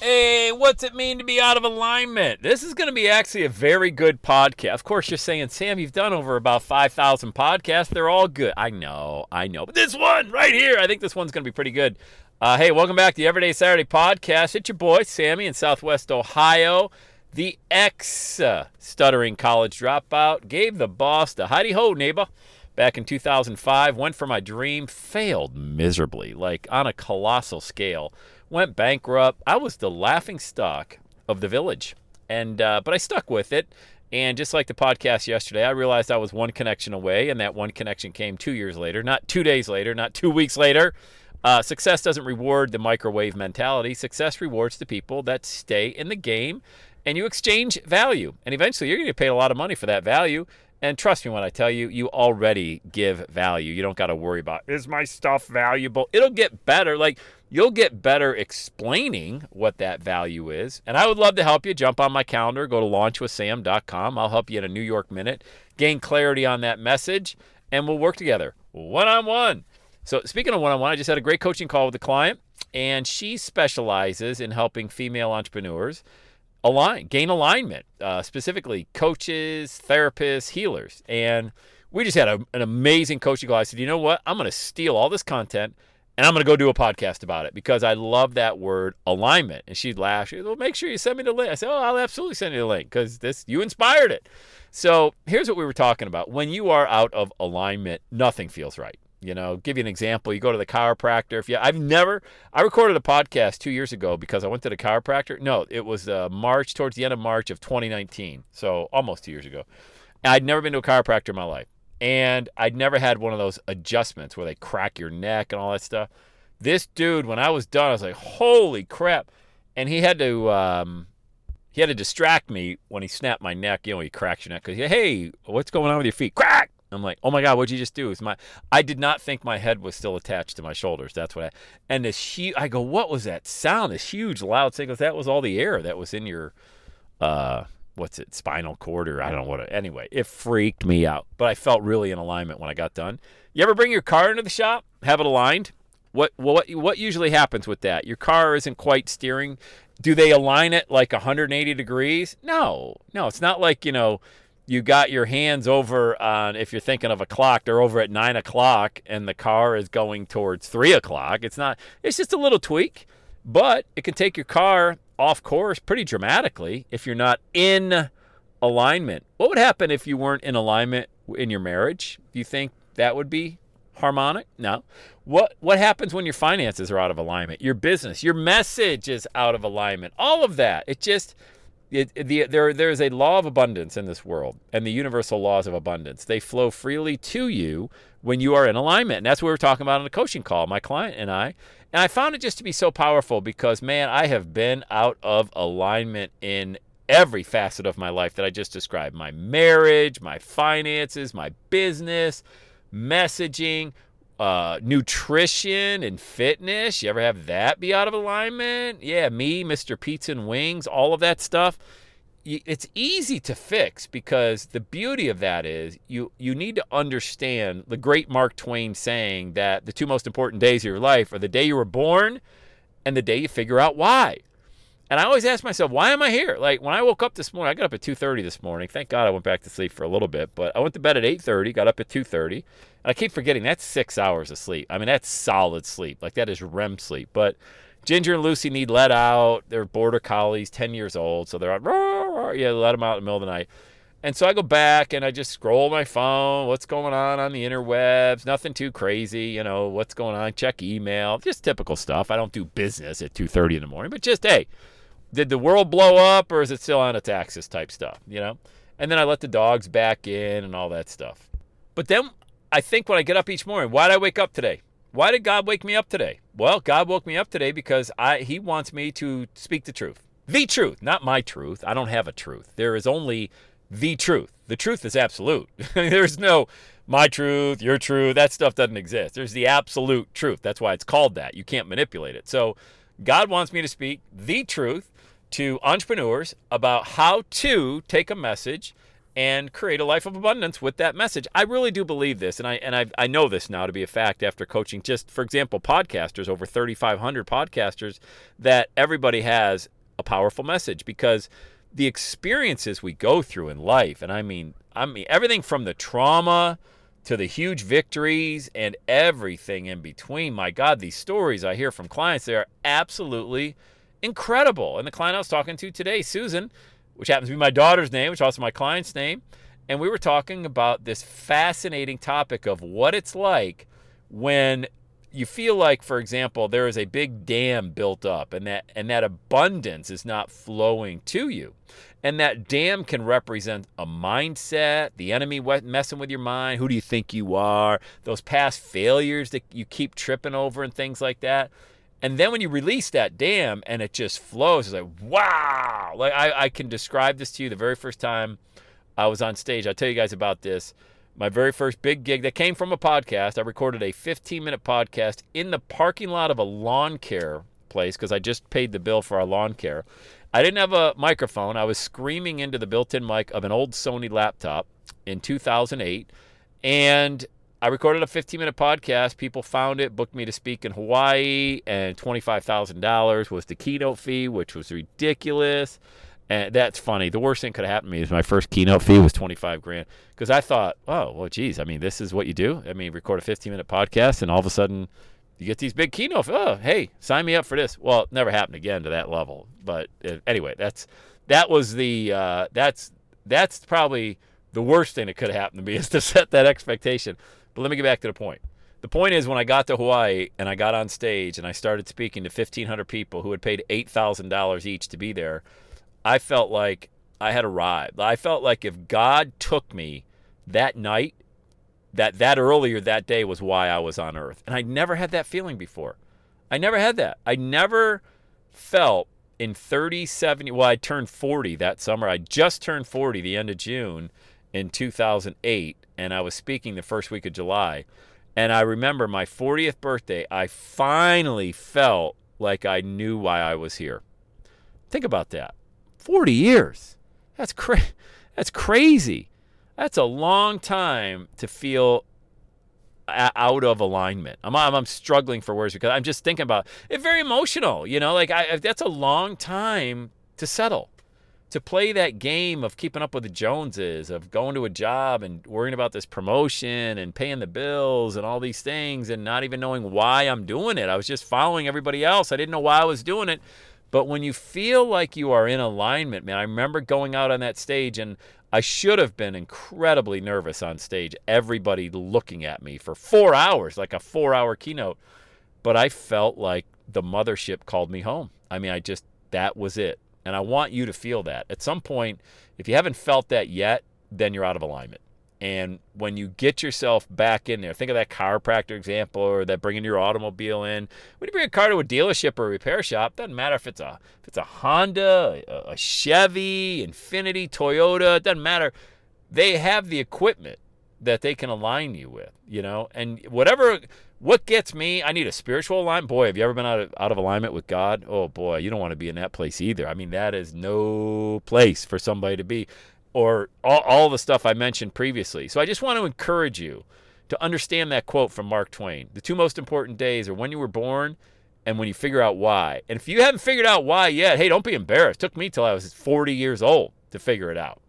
Hey, what's it mean to be out of alignment? This is going to be actually a very good podcast. Of course, you're saying, Sam, you've done over about 5,000 podcasts. They're all good. I know. But this one right here, I think this one's going to be pretty good. Hey, welcome back to the Everyday Saturday podcast. It's your boy, Sammy, in Southwest Ohio. The ex-stuttering college dropout gave the boss the hidey-ho, neighbor. Back in 2005, went for my dream, failed miserably, like on a colossal scale. Went bankrupt. I was the laughing stock of the village, and but I stuck with it. And just like the podcast yesterday, I realized I was one connection away, and that one connection came 2 years later, not 2 days later, not 2 weeks later. Success doesn't reward the microwave mentality. Success rewards the people that stay in the game, and you exchange value. And eventually, you're going to pay a lot of money for that value. And trust me when I tell you, you already give value. You don't got to worry about, is my stuff valuable? It'll get better. Like, you'll get better explaining what that value is. And I would love to help you. Jump on my calendar. Go to launchwithsam.com. I'll help you in a New York minute. Gain clarity on that message. And we'll work together one-on-one. So speaking of one-on-one, I just had a great coaching call with a client. And she specializes in helping female entrepreneurs gain alignment, specifically coaches, therapists, healers. And we just had an amazing coaching call. I said, you know what? I'm going to steal all this content, and I'm going to go do a podcast about it because I love that word, alignment. And she'd laugh. She goes, well, make sure you send me the link. I said, oh, I'll absolutely send you the link because you inspired it. So here's what we were talking about. When you are out of alignment, nothing feels right. You know, give you an example. You go to the chiropractor. I recorded a podcast 2 years ago because I went to the chiropractor. No, it was towards the end of March of 2019. So almost 2 years ago. And I'd never been to a chiropractor in my life. And I'd never had one of those adjustments where they crack your neck and all that stuff. This dude, when I was done, I was like, holy crap. And he had to distract me when he snapped my neck. You know, he cracks your neck. Because, hey, what's going on with your feet? Crack! I'm like, oh my God, what'd you just do? I did not think my head was still attached to my shoulders. That's what I go, what was that sound? This huge loud thing. That was all the air that was in your, spinal cord, or I don't know what. Anyway, it freaked me out, but I felt really in alignment when I got done. You ever bring your car into the shop, have it aligned? What usually happens with that? Your car isn't quite steering. Do they align it like 180 degrees? No, it's not like, you know, you got your hands over on, if you're thinking of a clock, they're over at 9 o'clock and the car is going towards 3 o'clock. It's just a little tweak, but it can take your car off course pretty dramatically if you're not in alignment. What would happen if you weren't in alignment in your marriage? Do you think that would be harmonic? No. What happens when your finances are out of alignment? Your business, your message is out of alignment. All of that. There is a law of abundance in this world, and the universal laws of abundance. They flow freely to you when you are in alignment. And that's what we were talking about in the coaching call, my client and I. And I found it just to be so powerful because, man, I have been out of alignment in every facet of my life that I just described. My marriage, my finances, my business, messaging, nutrition and fitness. You ever have that be out of alignment? Yeah, me, Mr. Pizza and Wings, all of that stuff. It's easy to fix because the beauty of that is you need to understand the great Mark Twain saying that the two most important days of your life are the day you were born and the day you figure out why. And I always ask myself, why am I here? Like, when I woke up this morning, I got up at 2:30 this morning. Thank God I went back to sleep for a little bit. But I went to bed at 8:30, got up at 2:30. And I keep forgetting, that's 6 hours of sleep. I mean, that's solid sleep. Like, that is REM sleep. But Ginger and Lucy need let out. They're border collies, 10 years old. So they're out, let them out in the middle of the night. And so I go back and I just scroll my phone. What's going on the interwebs? Nothing too crazy. You know, what's going on? Check email. Just typical stuff. I don't do business at 2:30 in the morning. But just, hey, did the world blow up or is it still on its axis type stuff, you know? And then I let the dogs back in and all that stuff. But then I think when I get up each morning, why did I wake up today? Why did God wake me up today? Well, God woke me up today because he wants me to speak the truth. The truth, not my truth. I don't have a truth. There is only the truth. The truth is absolute. There's no my truth, your truth. That stuff doesn't exist. There's the absolute truth. That's why it's called that. You can't manipulate it. So God wants me to speak the truth to entrepreneurs about how to take a message and create a life of abundance with that message. I really do believe this, and I know this now to be a fact after coaching just, for example, podcasters, over 3,500 podcasters, that everybody has a powerful message because the experiences we go through in life, and I mean everything from the trauma to the huge victories and everything in between. My God, these stories I hear from clients, they are absolutely incredible. And the client I was talking to today, Susan, which happens to be my daughter's name, which is also my client's name, and we were talking about this fascinating topic of what it's like when you feel like, for example, there is a big dam built up and that abundance is not flowing to you. And that dam can represent a mindset, the enemy messing with your mind, who do you think you are, those past failures that you keep tripping over and things like that. And then when you release that dam and it just flows, it's like, wow. Like I can describe this to you the very first time I was on stage. I'll tell you guys about this. My very first big gig that came from a podcast. I recorded a 15-minute podcast in the parking lot of a lawn care place because I just paid the bill for our lawn care. I didn't have a microphone. I was screaming into the built-in mic of an old Sony laptop in 2008. And I recorded a 15-minute podcast. People found it, booked me to speak in Hawaii, and $25,000 was the keynote fee, which was ridiculous. And that's funny. The worst thing could have happened to me is my first keynote fee was $25,000 because I thought, oh, well, geez, I mean, this is what you do. I mean, record a 15-minute podcast and all of a sudden you get these big keynotes. Oh, hey, sign me up for this. Well, it never happened again to that level. But anyway, that's probably the worst thing that could have happened to me is to set that expectation. But let me get back to the point. The point is when I got to Hawaii and I got on stage and I started speaking to 1,500 people who had paid $8,000 each to be there, I felt like I had arrived. I felt like if God took me that night, that earlier that day was why I was on earth. And I never had that feeling before. I never had that. I never felt in 37, well, I turned 40 that summer. I just turned 40 the end of June in 2008, and I was speaking the first week of July. And I remember my 40th birthday, I finally felt like I knew why I was here. Think about that. 40 years. That's crazy. That's a long time to feel out of alignment. I'm struggling for words because I'm just thinking about it. Very emotional, you know, like that's a long time to settle, to play that game of keeping up with the Joneses, of going to a job and worrying about this promotion and paying the bills and all these things and not even knowing why I'm doing it. I was just following everybody else. I didn't know why I was doing it. But when you feel like you are in alignment, man, I remember going out on that stage, and I should have been incredibly nervous on stage, everybody looking at me for 4 hours, like a 4-hour keynote. But I felt like the mothership called me home. I mean, that was it. And I want you to feel that. At some point, if you haven't felt that yet, then you're out of alignment. And when you get yourself back in there, think of that chiropractor example or that bringing your automobile in. When you bring a car to a dealership or a repair shop, doesn't matter if it's a Honda, a Chevy, Infiniti, Toyota, it doesn't matter. They have the equipment that they can align you with, you know. And what gets me, I need a spiritual alignment. Boy, have you ever been out of alignment with God? Oh, boy, you don't want to be in that place either. I mean, that is no place for somebody to be. Or all the stuff I mentioned previously. So I just want to encourage you to understand that quote from Mark Twain. The two most important days are when you were born and when you figure out why. And if you haven't figured out why yet, hey, don't be embarrassed. It took me till I was 40 years old to figure it out.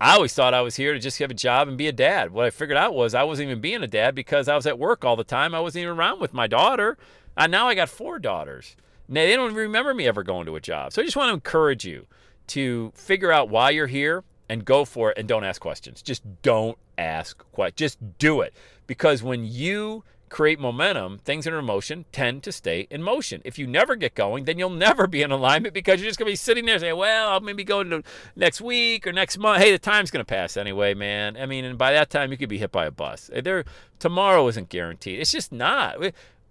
I always thought I was here to just have a job and be a dad. What I figured out was I wasn't even being a dad because I was at work all the time. I wasn't even around with my daughter. And now I got 4 daughters. Now, they don't remember me ever going to a job. So I just want to encourage you to figure out why you're here. and go for it and don't ask questions. Just don't ask questions. Just do it. Because when you create momentum, things that are in motion tend to stay in motion. If you never get going, then you'll never be in alignment because you're just going to be sitting there saying, well, I'll maybe go to next week or next month. Hey, the time's going to pass anyway, man. I mean, and by that time, you could be hit by a bus. Tomorrow isn't guaranteed. It's just not.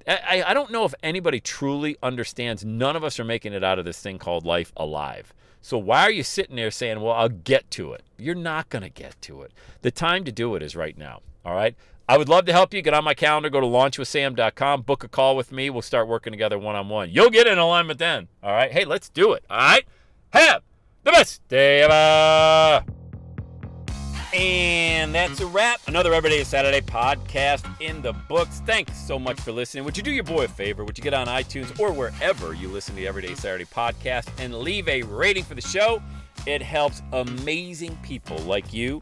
I don't know if anybody truly understands. None of us are making it out of this thing called life alive. So why are you sitting there saying, well, I'll get to it? You're not going to get to it. The time to do it is right now, all right? I would love to help you. Get on my calendar. Go to launchwithsam.com. Book a call with me. We'll start working together one-on-one. You'll get in alignment then, all right? Hey, let's do it, all right? Have the best day ever. And that's a wrap. Another Everyday Saturday podcast in the books. Thanks so much for listening. Would you do your boy a favor? Would you get on iTunes or wherever you listen to the Everyday Saturday podcast and leave a rating for the show? It helps amazing people like you